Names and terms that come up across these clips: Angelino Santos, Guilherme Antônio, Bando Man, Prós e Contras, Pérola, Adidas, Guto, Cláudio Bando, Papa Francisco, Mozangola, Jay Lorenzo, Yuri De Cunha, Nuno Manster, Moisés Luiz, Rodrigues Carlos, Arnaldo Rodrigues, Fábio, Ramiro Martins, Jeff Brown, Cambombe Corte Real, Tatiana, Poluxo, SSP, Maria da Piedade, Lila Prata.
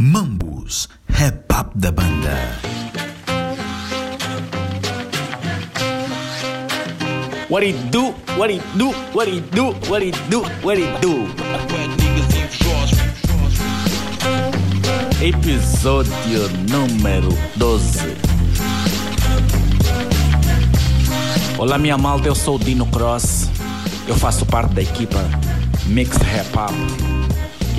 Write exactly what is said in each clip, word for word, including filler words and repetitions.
Mambos, Rap Up da Banda. What it do, what it do, what it do, what it do, what it do. Episódio número doze. Olá minha malta, eu sou o Dino Cross. Eu faço parte da equipa Mixed Rap Up.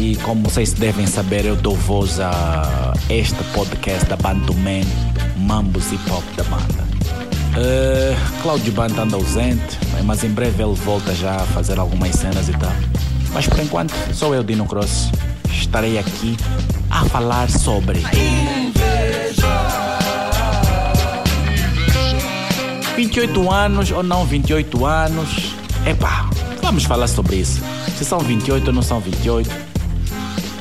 E como vocês devem saber, eu dou voz a este podcast da Bando Man, Mambos Hip Hop da Banda. Uh, Cláudio Bando anda ausente, mas em breve ele volta já a fazer algumas cenas e tal. Mas por enquanto, sou eu, Dino Cross. Estarei aqui a falar sobre vinte e oito anos ou não vinte e oito anos. Epá, vamos falar sobre isso. Se são vinte e oito ou não são vinte e oito,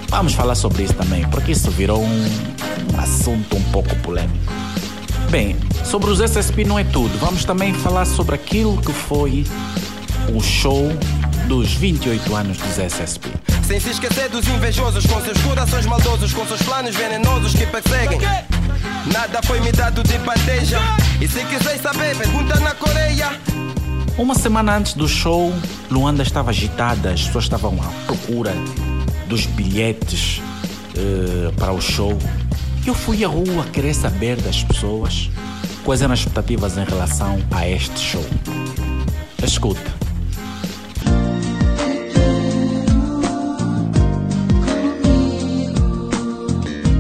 vamos falar sobre isso também, porque isso virou um, um assunto um pouco polêmico. Bem, sobre os S S P não é tudo. Vamos também falar sobre aquilo que foi o show dos vinte e oito anos dos S S P. Sem se esquecer dos invejosos, com seus corações maldosos, com seus planos venenosos que perseguem. Nada foi me dado de bandeja. E se quiser saber, pergunta na Coreia. Uma semana antes do show, Luanda estava agitada. As pessoas estavam à procura dos bilhetes uh, para o show. Eu fui à rua querer saber das pessoas quais eram as expectativas em relação a este show. Escuta.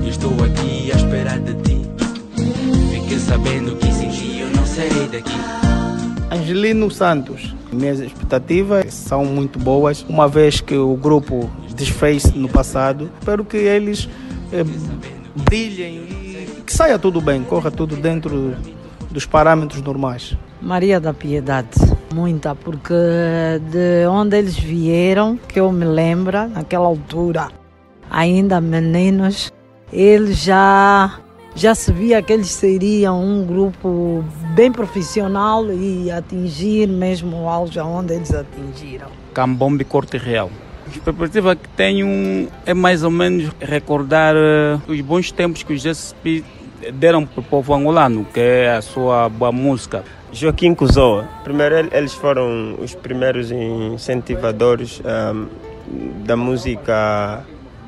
Eu estou aqui à espera de ti. Fiquei sabendo que sem ti eu não serei daqui. Angelino Santos. Minhas expectativas são muito boas, uma vez que o grupo desfez no passado. Espero que eles... Eh, brilhem e que saia tudo bem, corra tudo dentro dos parâmetros normais. Maria da Piedade, muita, porque de onde eles vieram, que eu me lembro, naquela altura, ainda meninos, eles já, já se via que eles seriam um grupo bem profissional e atingir mesmo o auge onde eles atingiram. Cambombe Corte Real. A perspectiva que tenho é mais ou menos recordar os bons tempos que os S S P deram para o povo angolano, que é a sua boa música. Joaquim Cusoa. Primeiro, eles foram os primeiros incentivadores um, da música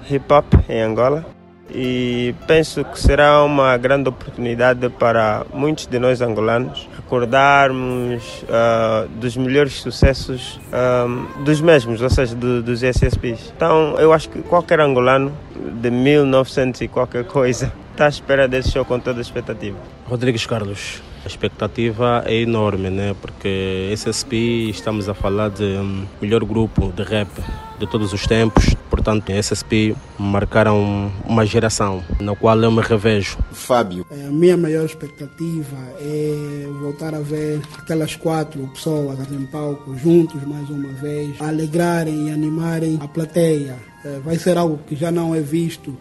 hip-hop em Angola. E penso que será uma grande oportunidade para muitos de nós angolanos recordarmos uh, dos melhores sucessos um, dos mesmos, ou seja, do, dos S S Ps. Então, eu acho que qualquer angolano de mil e novecentos e qualquer coisa está à espera desse show com toda a expectativa. Rodrigues Carlos. A expectativa é enorme, né? Porque S S P, estamos a falar de um, melhor grupo de rap de todos os tempos. Portanto, S S P marcaram uma geração na qual eu me revejo. Fábio. A minha maior expectativa é voltar a ver aquelas quatro pessoas em palco juntos mais uma vez, alegrarem e animarem a plateia. Vai ser algo que já não é visto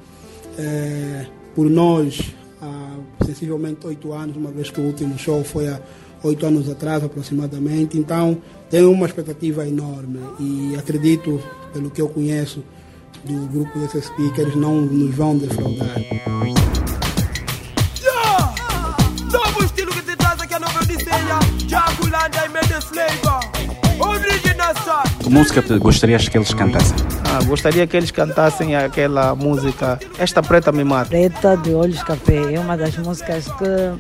é, por nós há sensivelmente oito anos, uma vez que o último show foi há oito anos atrás aproximadamente. Então, tenho uma expectativa enorme e acredito, pelo que eu conheço, do grupo do S S P, que eles não nos vão defraudar. Que música gostarias que eles cantassem? Ah, gostaria que eles cantassem aquela música Esta Preta Me Mata. Preta de Olhos Café é uma das músicas que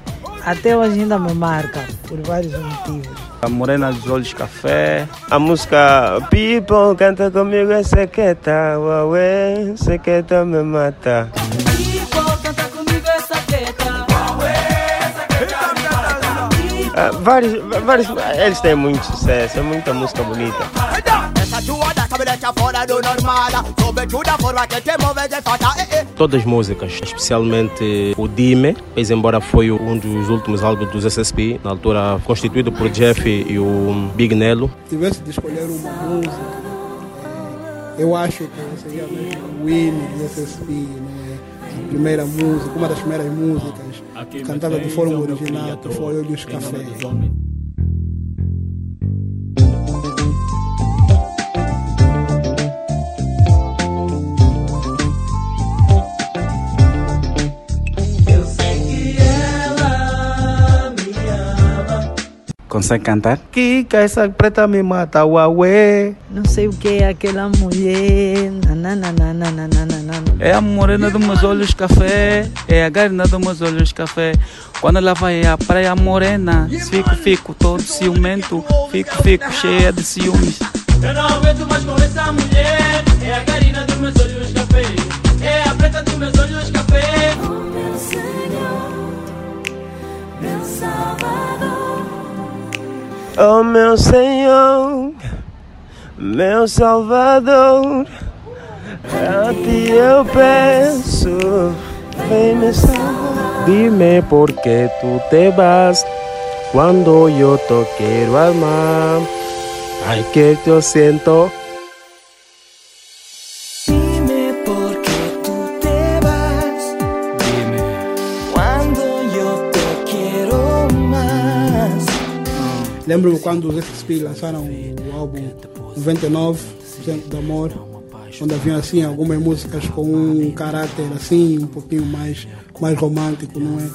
até hoje ainda me marca, por vários motivos. A Morena dos Olhos Café. A música People canta comigo é sequeta, uauê, sequeta me mata. People canta comigo é sequeta, uauê, sequeta me mata. Ah, vários, vários, eles têm muito sucesso, é muita música bonita. Todas as músicas, especialmente o Dime, pois embora foi um dos últimos álbuns dos S S P, na altura constituído por Jeff e o Big Nelo. Se tivesse de escolher uma música, eu acho que seria o hino do S S P, né? A primeira música, uma das primeiras músicas cantada de forma original, que foi Olhos Café. Consegue cantar? Kika, essa preta me mata, uauê. Não sei o que é aquela mulher. É a morena dos meus olhos café. É a garina dos meus olhos café. Quando ela vai à praia morena, fico, fico todo ciumento. Fico, fico cheia de ciúmes. Eu não aguento mais com essa mulher. É a garina dos meus olhos café. É a preta dos meus olhos café. Oh, meu Senhor, meu Salvador. Oh, meu Senhor, meu Salvador, a ti eu peço, vem me salvar. Dime por que tu te vas quando eu te quero amar. Ai, que eu sinto. Lembro quando os S S P lançaram o álbum noventa e nove por cento do Amor, onde haviam assim, algumas músicas com um caráter assim, um pouquinho mais, mais romântico, não é?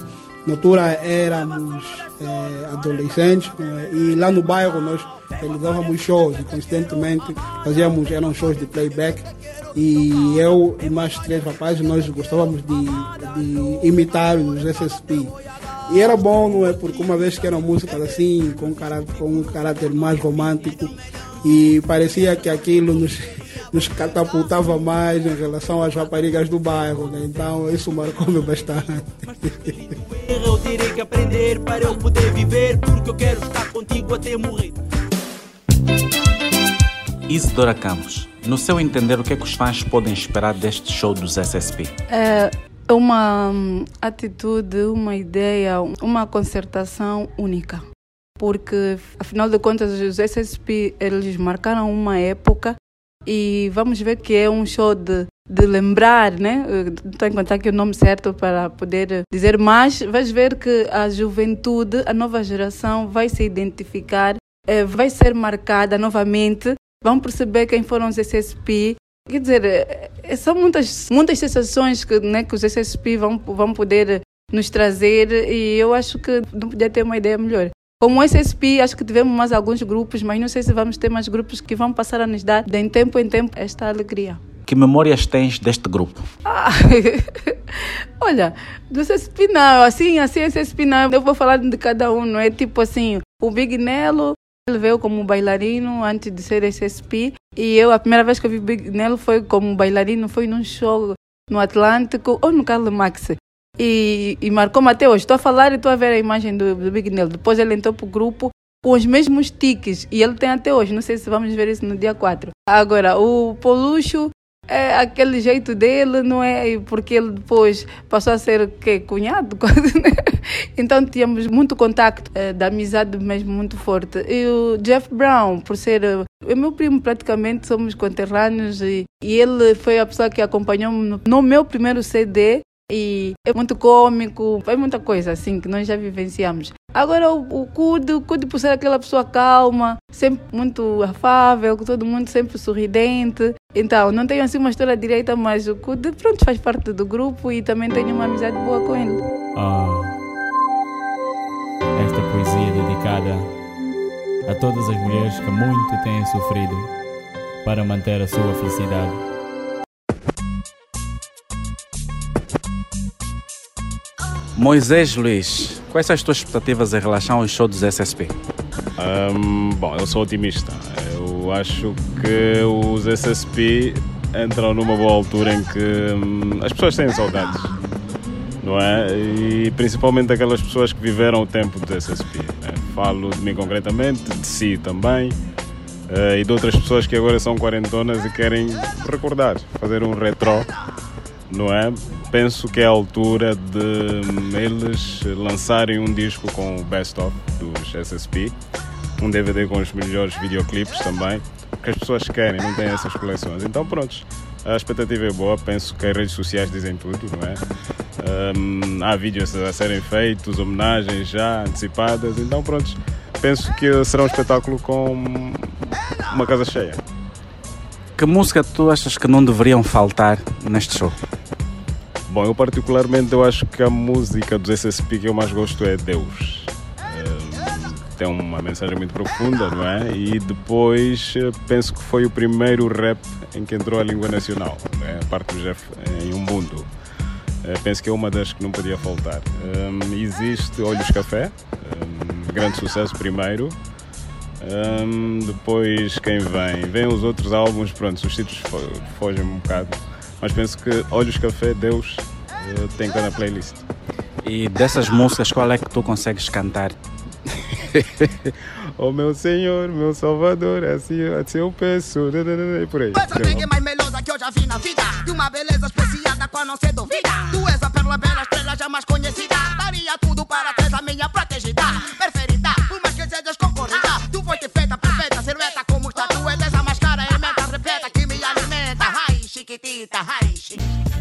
Na altura éramos é, adolescentes, não é? E lá no bairro nós realizávamos shows e constantemente fazíamos, eram shows de playback. E eu e mais três rapazes, nós gostávamos de, de imitar os S S P. E era bom, não é? Porque uma vez que eram músicas assim, com um caráter, com um caráter mais romântico, e parecia que aquilo nos, nos catapultava mais em relação às raparigas do bairro, né? Então isso marcou-me bastante. Eu terei que aprender para eu poder viver, porque eu quero estar contigo até morrer. Isidora Campos, no seu entender, o que é que os fãs podem esperar deste show dos S S P? É... Uma atitude, uma ideia, uma concertação única. Porque, afinal de contas, os S S P, eles marcaram uma época e vamos ver que é um show de, de lembrar, né? Não estou a encontrar aqui o nome certo para poder dizer, mas vais ver que a juventude, a nova geração vai se identificar, vai ser marcada novamente, vão perceber quem foram os S S P. Quer dizer, são muitas, muitas sensações que, né, que os S S P vão, vão poder nos trazer e eu acho que não podia ter uma ideia melhor. Como o S S P, acho que tivemos mais alguns grupos, mas não sei se vamos ter mais grupos que vão passar a nos dar, de tempo em tempo, esta alegria. Que memórias tens deste grupo? Ah, olha, do S S P não, assim, assim, S S P não, eu vou falar de cada um, não é? Tipo assim, o Big Nelo, ele veio como bailarino antes de ser S S P. E eu, a primeira vez que eu vi Big Nelo foi como bailarino, foi num show no Atlântico ou no Carlos Max. E, e marcou-me até hoje. Estou a falar e estou a ver a imagem do, do Big Nelo. Depois ele entrou para o grupo com os mesmos tiques. E ele tem até hoje. Não sei se vamos ver isso no dia quatro. Agora, o Poluxo é aquele jeito dele, não é? Porque ele depois passou a ser que, cunhado. Então tínhamos muito contacto, é, da amizade mesmo muito forte. E o Jeff Brown, por ser o meu primo, praticamente somos conterrâneos e, e ele foi a pessoa que acompanhou-me no, no meu primeiro C D e é muito cômico, é muita coisa assim que nós já vivenciamos. Agora o, o Cudo, Cudo por ser aquela pessoa calma, sempre muito afável, todo mundo sempre sorridente. Então, não tenho assim uma história direita, mas o Cudo, pronto, faz parte do grupo e também tenho uma amizade boa com ele. Oh, esta poesia é dedicada a todas as mulheres que muito têm sofrido para manter a sua felicidade. Moisés Luiz, quais são as tuas expectativas em relação ao show dos S S P? Um, bom, eu sou otimista. Eu acho que os S S P entram numa boa altura em que hum, as pessoas têm saudades, não é? E principalmente aquelas pessoas que viveram o tempo do S S P. Falo de mim concretamente, de si também uh, e de outras pessoas que agora são quarentonas e querem recordar, fazer um retrô, não é? Penso que é a altura de eles lançarem um disco com o Best Of dos S S P, um D V D com os melhores videoclipes também, porque as pessoas querem, não têm essas coleções. Então prontos, a expectativa é boa, penso que as redes sociais dizem tudo, não é? Um, há vídeos a serem feitos, homenagens já antecipadas, então pronto, penso que será um espetáculo com uma casa cheia. Que música tu achas que não deveriam faltar neste show? Bom, eu particularmente eu acho que a música dos S S P que eu mais gosto é Deus. Um, tem uma mensagem muito profunda, não é? E depois penso que foi o primeiro rap em que entrou a língua nacional, né? A parte do Jeff em um mundo. Penso que é uma das que não podia faltar. Um, existe Olhos Café, um, grande sucesso primeiro. Um, depois quem vem? Vêm os outros álbuns, pronto, os títulos fo- fogem um bocado. Mas penso que Olhos Café, Deus, uh, tem cá na playlist. E dessas músicas, qual é que tu consegues cantar? Oh meu Senhor, meu Salvador, assim, assim eu penso, e por aí. Essa reggae mais melosa que eu já vi na vida, de uma beleza especial da qual não se duvida. Tu és a pérola bela, estrela já mais conhecida, daria tudo para teres a minha protegida, preferida, por mais que sejas concorrida. Tu foste feita, perfeita, silhueta como está, tu és a mais cara, elementa, repleta, que me alimenta, ai chiquitita, ai chiquitita.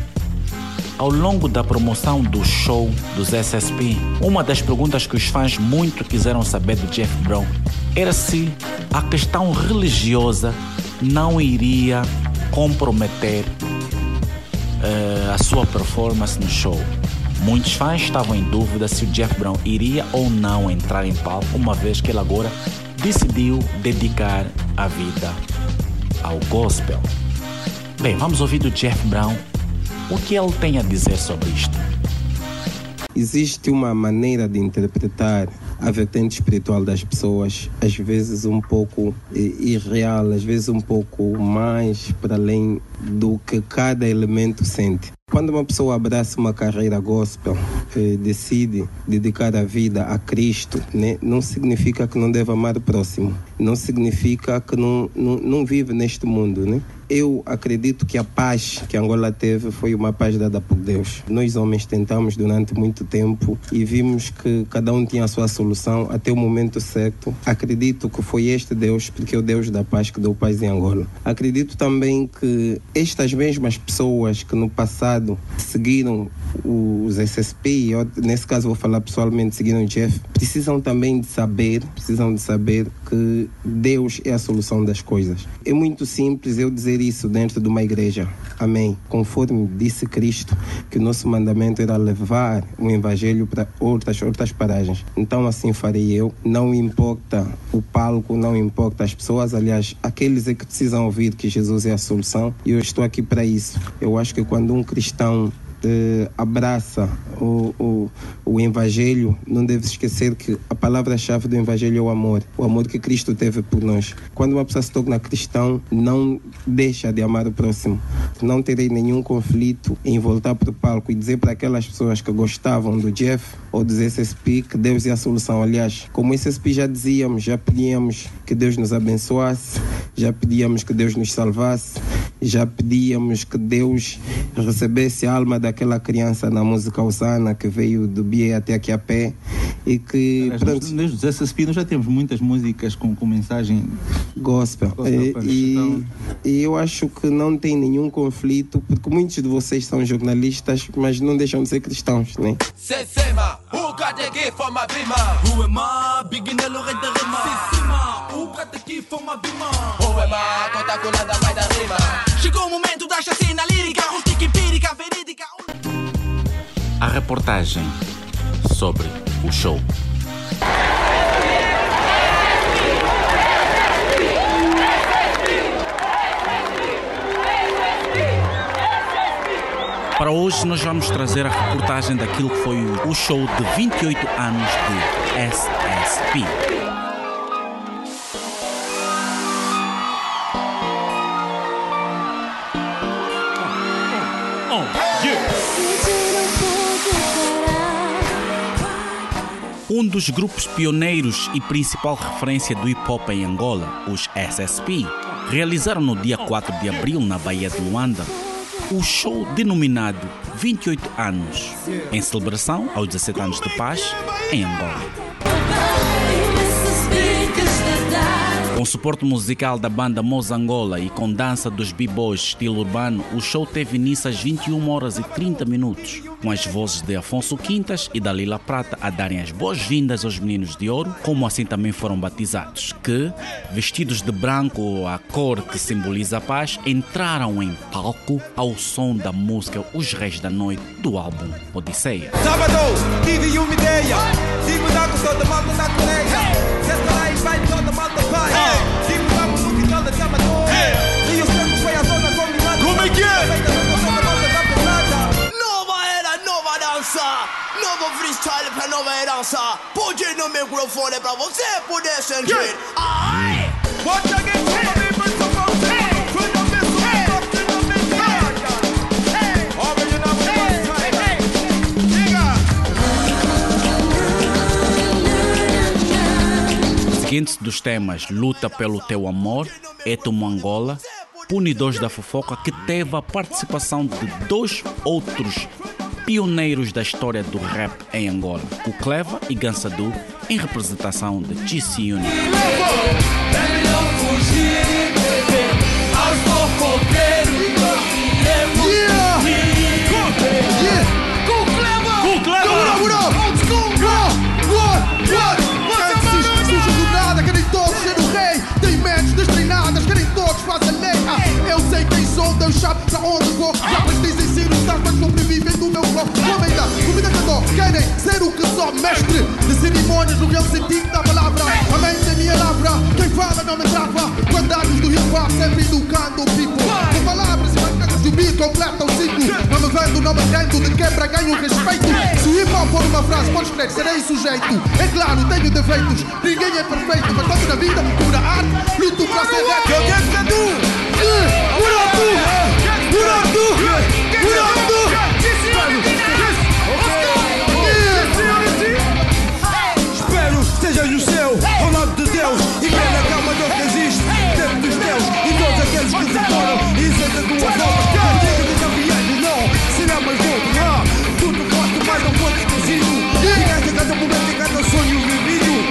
Ao longo da promoção do show dos S S P, uma das perguntas que os fãs muito quiseram saber do Jeff Brown era se a questão religiosa não iria comprometer uh, a sua performance no show. Muitos fãs estavam em dúvida se o Jeff Brown iria ou não entrar em palco, uma vez que ele agora decidiu dedicar a vida ao gospel. Bem, vamos ouvir do Jeff Brown o que ele tem a dizer sobre isto. Existe uma maneira de interpretar a vertente espiritual das pessoas, às vezes um pouco irreal, às vezes um pouco mais para além do que cada elemento sente. Quando uma pessoa abraça uma carreira gospel, eh, decide dedicar a vida a Cristo, né, não significa que não deve amar o próximo, não significa que não, não, não vive neste mundo, né? Eu acredito que a paz que Angola teve foi uma paz dada por Deus. Nós homens tentamos durante muito tempo e vimos que cada um tinha a sua solução até o momento certo. Acredito que foi este Deus, porque é o Deus da paz que deu paz em Angola. Acredito também que estas mesmas pessoas que no passado seguiram os S S P, eu, nesse caso vou falar pessoalmente, seguiram o Jeff, precisam também de saber, precisam de saber que Deus é a solução das coisas. É muito simples eu dizer isso dentro de uma igreja, amém, conforme disse Cristo, que o nosso mandamento era levar o evangelho para outras, outras paragens. Então assim farei eu, não importa o palco, não importa as pessoas, aliás, aqueles é que precisam ouvir que Jesus é a solução, e eu estou aqui para isso. Eu acho que quando um cristão Estão, eh, abraça o, o, o evangelho, não deve esquecer que a palavra-chave do evangelho é o amor, o amor que Cristo teve por nós. Quando uma pessoa se torna cristão, não deixa de amar o próximo. Não terei nenhum conflito em voltar para o palco e dizer para aquelas pessoas que gostavam do Jeff ou dos S S P que Deus é a solução. Aliás, como S S P já dizíamos, já pedíamos que Deus nos abençoasse, já pedíamos que Deus nos salvasse, já pedíamos que Deus recebesse a alma daquela criança na música Osana, que veio do Bié até aqui a pé, e que... Desde os S S P nós já temos muitas músicas com, com mensagem gospel, gospel e, e, e eu acho que não tem nenhum conflito, porque muitos de vocês são jornalistas, mas não deixam de ser cristãos, né? Sesema, o catequi foi uma bima, o ema, Big Nelo rei da rima, Sesema, o catequi foi uma bima, o ema, conta com nada mais da rima. Chegou o momento da chacina lírica, rústica, empírica, verídica. A reportagem sobre o show. Para hoje nós vamos trazer a reportagem daquilo que foi o show de vinte e oito anos do S S P. Um dos grupos pioneiros e principal referência do hip-hop em Angola, os S S P, realizaram no dia quatro de abril, na Baía de Luanda, o show denominado vinte e oito anos, em celebração aos dezessete anos de paz em Angola. Com suporte musical da banda Mozangola e com dança dos b-boys estilo urbano, o show teve início às vinte e uma horas e trinta minutos. Com as vozes de Afonso Quintas e da Lila Prata a darem as boas-vindas aos meninos de ouro, como assim também foram batizados, que, vestidos de branco, a cor que simboliza a paz, entraram em palco ao som da música Os Reis da Noite, do álbum Odisseia. Sábado, tive uma ideia, se mudar com toda a malta na Coreia. Como é que é? Nova era, nova dança, novo freestyle pra nova herança. Pude no microfone pra você poder sentir. Ai! Bota aqui! Seguintes dos temas Luta pelo Teu Amor, Etumo Angola, Punidores da Fofoca, que teve a participação de dois outros pioneiros da história do rap em Angola, o Cleva e Gansadu, em representação de G C Union. Eu sei que tens onda, eu chapo da onda, vou. Já mas dizem ser os tais, mas sobrevivem do meu bloco. Comida, comida que dó, querem ser o que só. Mestre de cerimônias no real sentido da palavra. A mente é minha lavra, quem fala não me trava. Quadrados do hip hop, sempre educando o people. Com palavras e bancadas de bico, completa o ciclo. Não me vendo, não me tento, de quebra ganho respeito. Se o hip hop for uma frase, podes crer, serei sujeito. É claro, tenho defeitos, ninguém é perfeito. Mas tanto na vida como na arte, luto pra ser rap. Eu quero ser tu! Por Ardu! Por Ardu! Por Ardu! Espero sejas no céu, ao lado de Deus, e que na calma de onde existe, tempo dos meus, e todos aqueles que retornam, e sentam com a voz. Não diga que já viagem, não, será mais outro, ah, tudo gosto, mas não pode consigo. E nesta casa promete cada sonho vivido.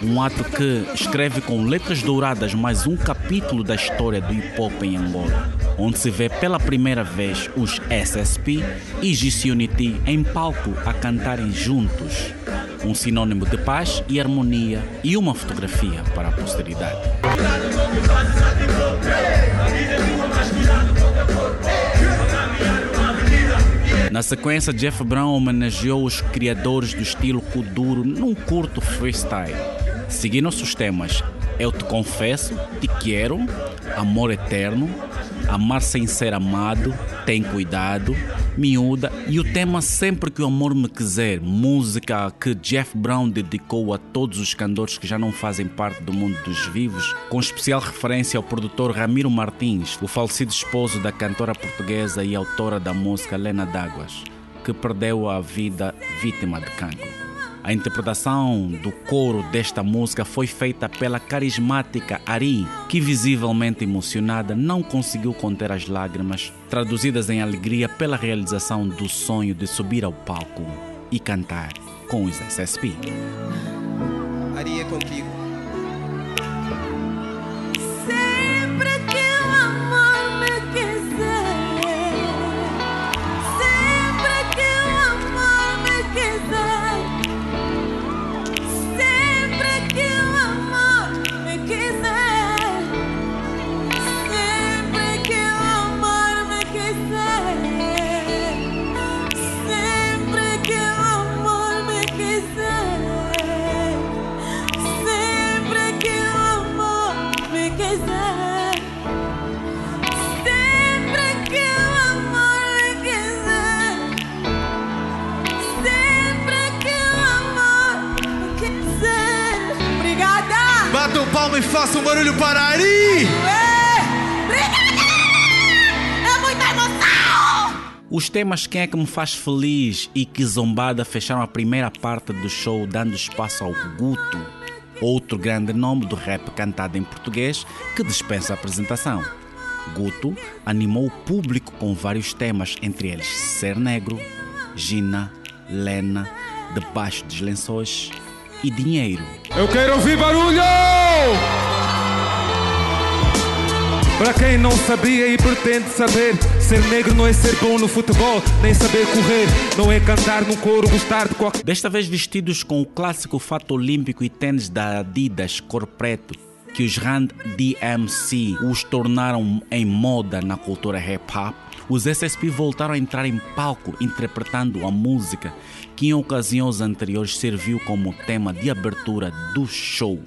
Um ato que escreve com letras douradas mais um capítulo da história do hip-hop em Angola, onde se vê pela primeira vez os S S P e G C Unity em palco a cantarem juntos. Um sinônimo de paz e harmonia e uma fotografia para a posteridade. Na sequência, Jeff Brown homenageou os criadores do estilo Kuduro num curto freestyle. Seguiram-se os temas Eu Te Confesso, Te Quero, Amor Eterno, Amar Sem Ser Amado, Tem Cuidado, Miúda e o tema Sempre Que o Amor Me Quiser, música que Jeff Brown dedicou a todos os cantores que já não fazem parte do mundo dos vivos, com especial referência ao produtor Ramiro Martins, o falecido esposo da cantora portuguesa e autora da música Helena D'Águas, que perdeu a vida vítima de cancro. A interpretação do coro desta música foi feita pela carismática Ari, que visivelmente emocionada não conseguiu conter as lágrimas, traduzidas em alegria pela realização do sonho de subir ao palco e cantar com os S S P. Ari, é contigo. Sempre que o amor me quiser. Palma e faça um barulho para Ari! É muita emoção! Os temas Quem É Que Me Faz Feliz e Que Zombada fecharam a primeira parte do show, dando espaço ao Guto, outro grande nome do rap cantado em português que dispensa a apresentação. Guto animou o público com vários temas, entre eles Ser Negro, Gina, Lena, Debaixo dos Lençóis e Dinheiro. Eu quero ouvir barulho! Para quem não sabia e pretende saber, ser negro não é ser bom no futebol, nem saber correr, não é cantar num coro, gostar de qualquer... Desta vez vestidos com o clássico fato olímpico e tênis da Adidas cor preto, que os Rand D M C os tornaram em moda na cultura hip-hop, os S S P voltaram a entrar em palco interpretando a música que em ocasiões anteriores serviu como tema de abertura do show.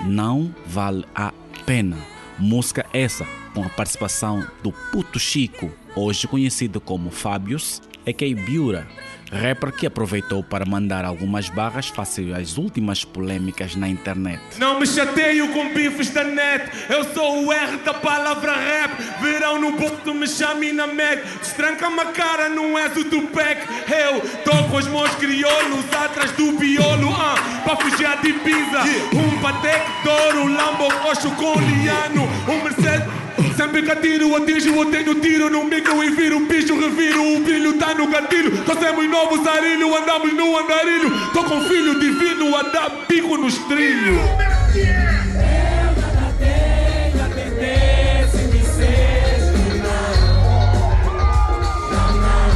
não vale a pena. Música essa com a participação do Puto Chico, hoje conhecido como Fábios, a k a. Biura, rapper que aproveitou para mandar algumas barras face às últimas polêmicas na internet. Não me chateio com bifes da net, eu sou o R da palavra rap. Verão no boto, me chame na Mac. Destranca-me a cara, não és o Tupac. Eu tô com os meus crioulos atrás do biolo, ah, pra fugir de Pisa. Um Patek Douro, Lambo, Oxo com Liano, um Mercedes. Sempre que atiro, atinjo, eu tenho tiro no micro e viro, bicho, reviro, o brilho tá no gatilho. Trouxemos novo sarilho, andamos no andarilho. Tô com filho divino a dar pico nos trilhos. Eu nada tenho a perder se me seja não. Não, não.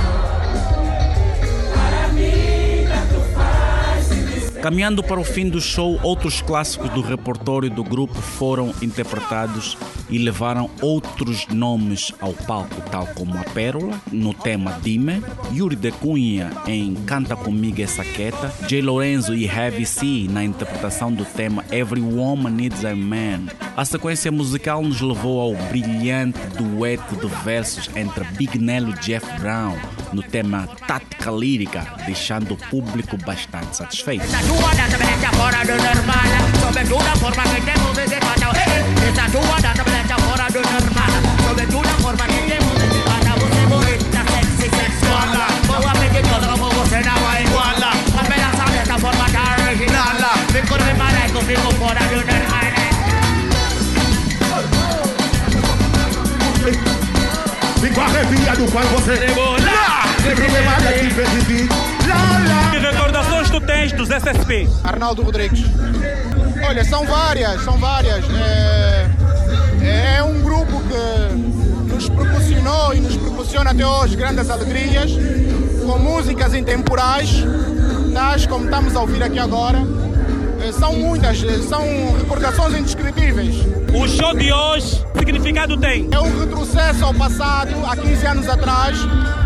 Para mim, tanto faz se me seja. Caminhando para o fim do show, outros clássicos do repertório do grupo foram interpretados e levaram outros nomes ao palco, tal como a Pérola, no tema Dime, Yuri De Cunha em Canta Comigo Essa Queta, Jay Lorenzo e Heavy C na interpretação do tema Every Woman Needs a Man. A sequência musical nos levou ao brilhante dueto de versos entre Big Nelo e Jeff Brown, no tema Tática Lírica, deixando o público bastante satisfeito. Fico arrepiado quando você rebolar. Que recordações tu tens dos S S P? Arnaldo Rodrigues. Olha, são várias, são várias. É... É um grupo que nos proporcionou e nos proporciona até hoje grandes alegrias, com músicas intemporais, tais como estamos a ouvir aqui agora. São muitas, são recordações indescritíveis. O show de hoje, que significado tem? É um retrocesso ao passado, há quinze anos atrás,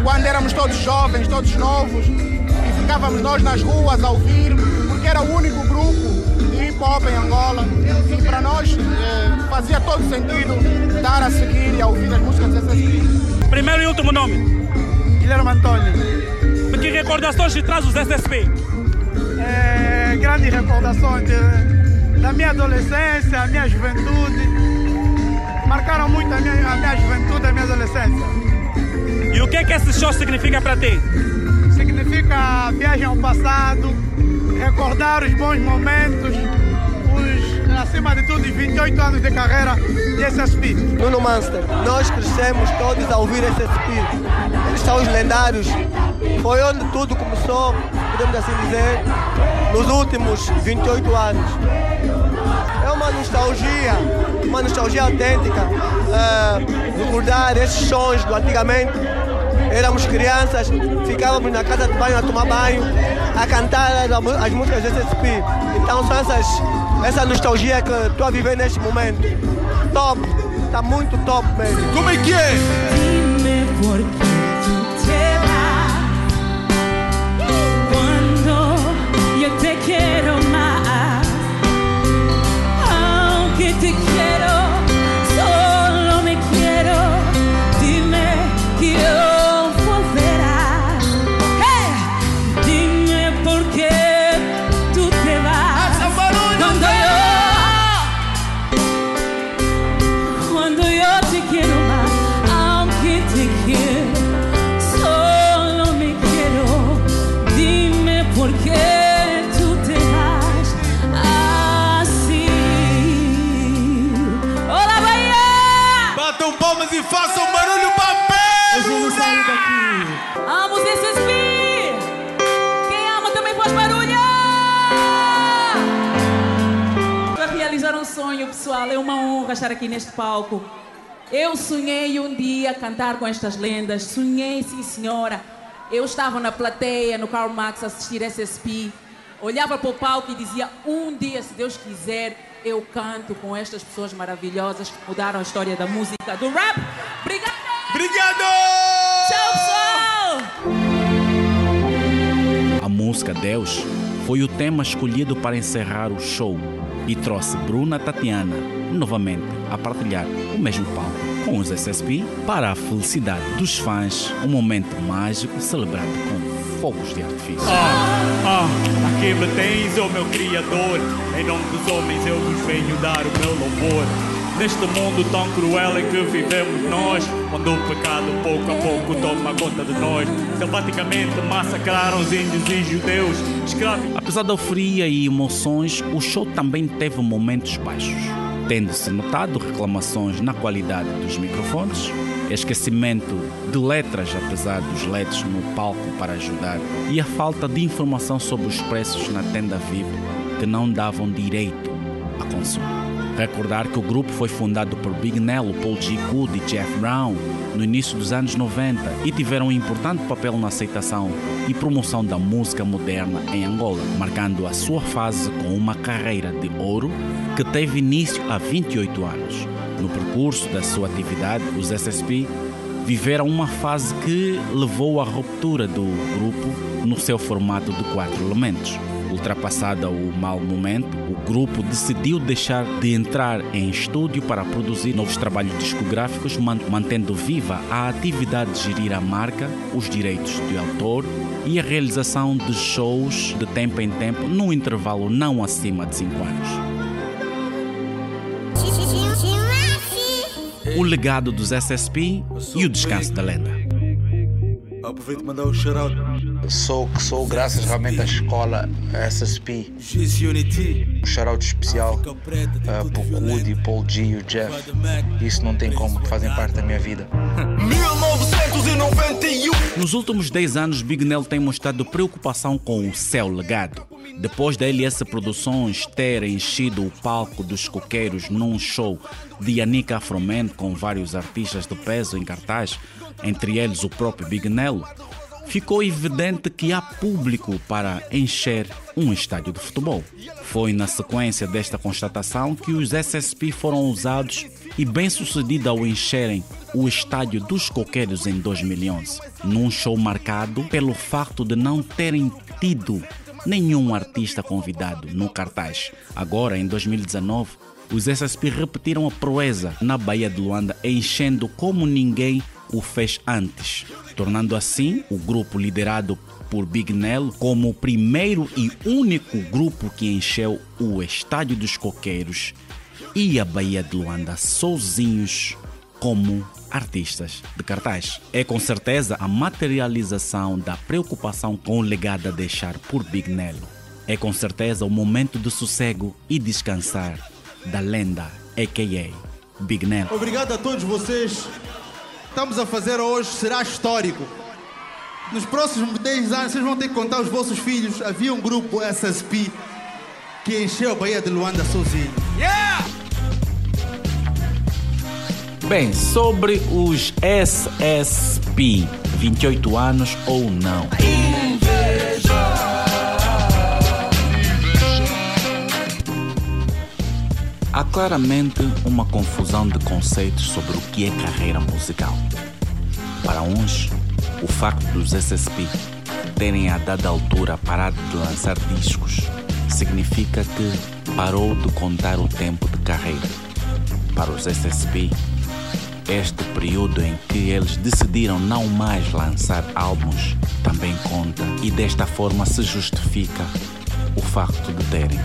quando éramos todos jovens, todos novos, e ficávamos nós nas ruas a ouvir, porque era o único grupo hip-hop em Angola, e para nós eh, fazia todo sentido estar a seguir e a ouvir as músicas do S S P. Primeiro e último nome? Guilherme Antônio. Que recordações te traz os S S P? É, grandes recordações de, da minha adolescência, a minha juventude. Marcaram muito a minha, a minha juventude, a minha adolescência. E o que é que esse show significa para ti? Significa viagem ao passado, recordar os bons momentos, os, acima de tudo, os vinte e oito anos de carreira de S S P. Nuno Manster, nós crescemos todos a ouvir S S P. Eles são os lendários. Foi onde tudo começou, podemos assim dizer, nos últimos vinte e oito anos. É uma nostalgia, uma nostalgia autêntica. Uh, recordar esses sons do antigamente. Éramos crianças, ficávamos na casa de banho a tomar banho, a cantar as, as músicas do S S P. Então são essas, essa nostalgia que estou a viver neste momento. Top, está muito top mesmo. Como é que é? Pessoal, é uma honra estar aqui neste palco. Eu sonhei um dia cantar com estas lendas. Sonhei, sim senhora. Eu estava na plateia, no Karl Marx, assistir S S P. Olhava para o palco e dizia, um dia, se Deus quiser, eu canto com estas pessoas maravilhosas que mudaram a história da música, do rap. Obrigado! Obrigado! Tchau, pessoal! A música Deus foi o tema escolhido para encerrar o show. e trouxe Bruna Tatiana novamente a partilhar o mesmo palco com os S S P para a felicidade dos fãs, um momento mágico celebrado com fogos de artifício. Ah, ah, aqui me tens, ó meu Criador, em nome dos homens eu vos venho dar o meu louvor. Neste mundo tão cruel em que vivemos nós, onde o pecado pouco a pouco toma conta de nós, selvaticamente massacraram os índios e judeus, escravos. Apesar da euforia e emoções, o show também teve momentos baixos, tendo-se notado reclamações na qualidade dos microfones, esquecimento de letras apesar dos L E Ds no palco para ajudar e a falta de informação sobre os preços na tenda viva que não davam direito a consumo. Recordar que o grupo foi fundado por Big Nelo, Cudo e Jeff Brown no início dos anos noventa e tiveram um importante papel na aceitação e promoção da música moderna em Angola, marcando a sua fase com uma carreira de ouro que teve início há vinte e oito anos. No percurso da sua atividade, os S S P viveram uma fase que levou à ruptura do grupo no seu formato de quatro elementos. Ultrapassada o mau momento, o grupo decidiu deixar de entrar em estúdio para produzir novos trabalhos discográficos, mantendo viva a atividade de gerir a marca, os direitos de autor e a realização de shows de tempo em tempo, num intervalo não acima de cinco anos. O legado dos S S P e o descanso da lenda. Aproveito e mandar o shout-out. Sou que sou, graças realmente à escola S S P. G C Unity. Um shout-out especial uh, para o Cudo, Paul G e o Jeff. Isso não tem como, fazem parte da minha vida. Nos últimos dez anos, Big Nelo tem mostrado preocupação com o seu legado. Depois da L S Produções ter enchido o palco dos coqueiros num show de Anika Afroman com vários artistas de peso em cartaz, entre eles o próprio Big Nelo, ficou evidente que há público para encher um estádio de futebol. Foi na sequência desta constatação que os S S P foram ousados e bem-sucedidos ao encherem o estádio dos coqueiros em dois mil e onze, num show marcado pelo facto de não terem tido nenhum artista convidado no cartaz. Agora, em dois mil e dezanove, os S S P repetiram a proeza na Baía de Luanda, enchendo como ninguém o fez antes, tornando assim o grupo liderado por Big Nelo como o primeiro e único grupo que encheu o Estádio dos Coqueiros e a Baía de Luanda sozinhos como artistas de cartaz. É com certeza a materialização da preocupação com o legado a deixar por Big Nelo. É com certeza o momento de sossego e descansar da lenda, a k a. Big Nelo. Obrigado a todos vocês. Estamos a fazer hoje será histórico. Nos próximos dez anos vocês vão ter que contar aos vossos filhos. Havia um grupo S S P que encheu a Baía de Luanda sozinho. Yeah! Bem, sobre os S S P, vinte e oito anos ou não. Há claramente uma confusão de conceitos sobre o que é carreira musical. Para uns, o facto dos S S P terem a dada altura parado de lançar discos significa que parou de contar o tempo de carreira. Para os S S P, este período em que eles decidiram não mais lançar álbuns também conta e desta forma se justifica o facto de terem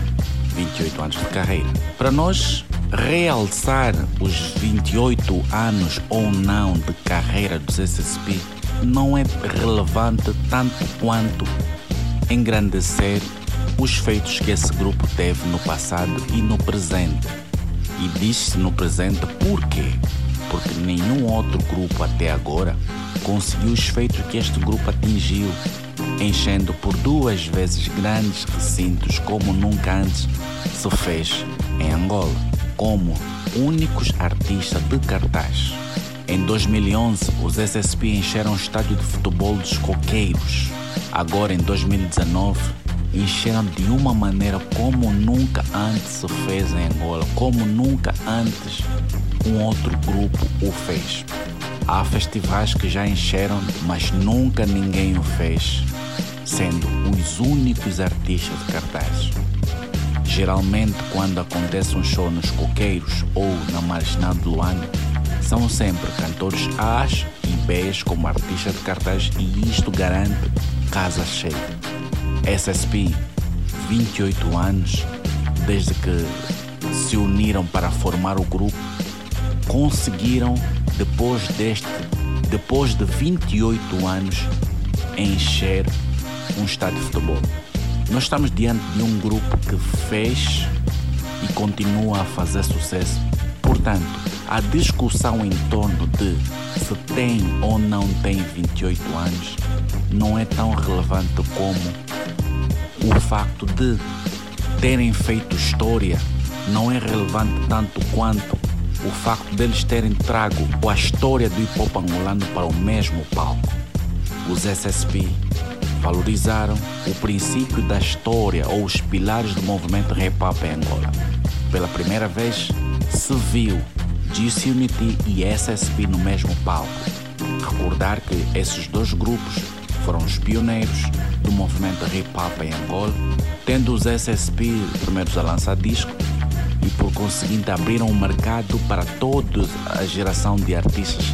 vinte e oito anos de carreira. Para nós, realçar os vinte e oito anos ou não de carreira dos S S P não é relevante tanto quanto engrandecer os feitos que esse grupo teve no passado e no presente. E diz-se no presente por quê? Porque nenhum outro grupo até agora conseguiu os feitos que este grupo atingiu, enchendo por duas vezes grandes recintos como nunca antes se fez em Angola, como únicos artistas de cartaz. Em dois mil e onze, os S S P encheram o estádio de futebol dos Coqueiros. Agora, em dois mil e dezanove, encheram de uma maneira como nunca antes se fez em Angola, como nunca antes um outro grupo o fez. Há festivais que já encheram, mas nunca ninguém o fez, sendo os únicos artistas de cartaz. Geralmente, quando acontece um show nos coqueiros ou na marginal de Luanda, são sempre cantores A's e B's como artista de cartaz, e isto garante casa cheia. S S P, vinte e oito anos, desde que se uniram para formar o grupo, conseguiram, depois deste, depois de vinte e oito anos, encher um estádio de futebol. Nós estamos diante de um grupo que fez e continua a fazer sucesso. Portanto, a discussão em torno de se tem ou não tem vinte e oito anos não é tão relevante como o facto de terem feito história, não é relevante tanto quanto o facto deles terem trago a história do hip hop angolano para o mesmo palco. Os S S P valorizaram o princípio da história ou os pilares do movimento hip hop em Angola. Pela primeira vez se viu G C Unity e S S P no mesmo palco. Recordar que esses dois grupos foram os pioneiros do movimento hip hop em Angola, tendo os S S P primeiros a lançar disco e por conseguinte abriram o mercado para toda a geração de artistas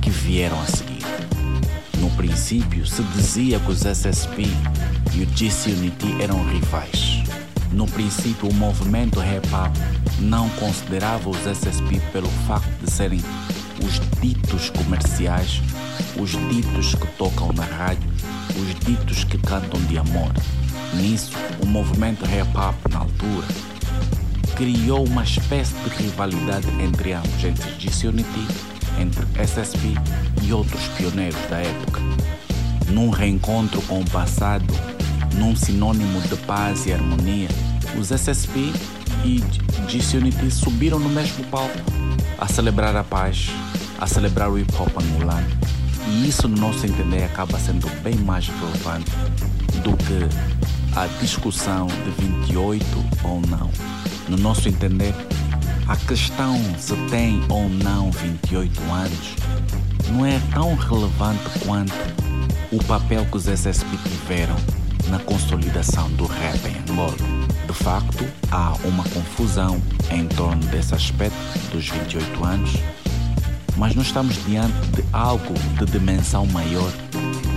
que vieram a seguir. No princípio, se dizia que os S S P e o G C Unity eram rivais. No princípio, o movimento hip-hop não considerava os S S P pelo facto de serem os ditos comerciais, os ditos que tocam na rádio, os ditos que cantam de amor. Nisso, o movimento hip-hop, na altura, criou uma espécie de rivalidade entre ambos, entre G C Unity, entre S S P e outros pioneiros da época. Num reencontro com o passado, num sinônimo de paz e harmonia, os S S P e G C Unity subiram no mesmo palco a celebrar a paz, a celebrar o hip hop angolano. E isso, no nosso entender, acaba sendo bem mais relevante do que a discussão de vinte e oito ou não. No nosso entender, a questão se tem ou não vinte e oito anos não é tão relevante quanto o papel que os S S P tiveram na consolidação do rap em Angola. De facto, há uma confusão em torno desse aspecto dos vinte e oito anos, mas nós estamos diante de algo de dimensão maior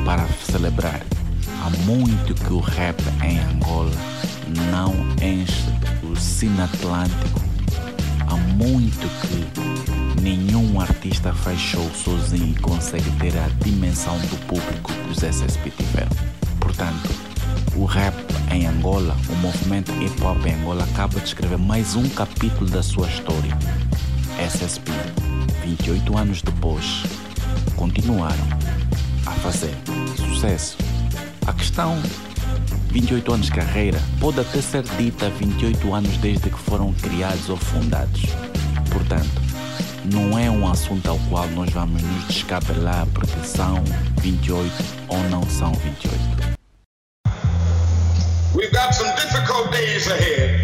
para celebrar. Há muito que o rap em Angola não enche o Oceano Atlântico. Há muito que nenhum artista faz show sozinho e consegue ter a dimensão do público que os S S P tiveram. Portanto, o rap em Angola, o movimento hip hop em Angola, acaba de escrever mais um capítulo da sua história. S S P, vinte e oito anos depois, continuaram a fazer sucesso. A questão, vinte e oito anos de carreira, pode até ser dita vinte e oito anos desde que foram criados ou fundados. Portanto, não é um assunto ao qual nós vamos nos descabelar porque são vinte e oito ou não são vinte e oito. We've got some difficult days ahead.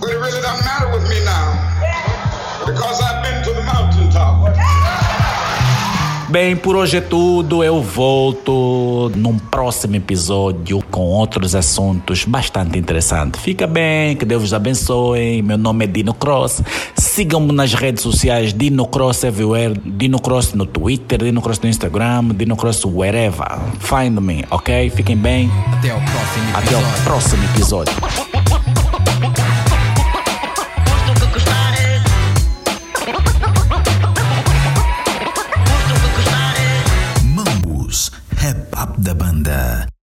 But it really doesn't matter with me now. Because I've been to the mountaintop. Bem, por hoje é tudo. Eu volto num próximo episódio com outros assuntos bastante interessantes. Fica bem, que Deus vos abençoe. Meu nome é Dino Cross. Sigam-me nas redes sociais, Dino Cross everywhere, Dino Cross no Twitter, Dino Cross no Instagram, Dino Cross wherever. Find me, ok? Fiquem bem. Até o próximo episódio. Até o próximo episódio. Da banda.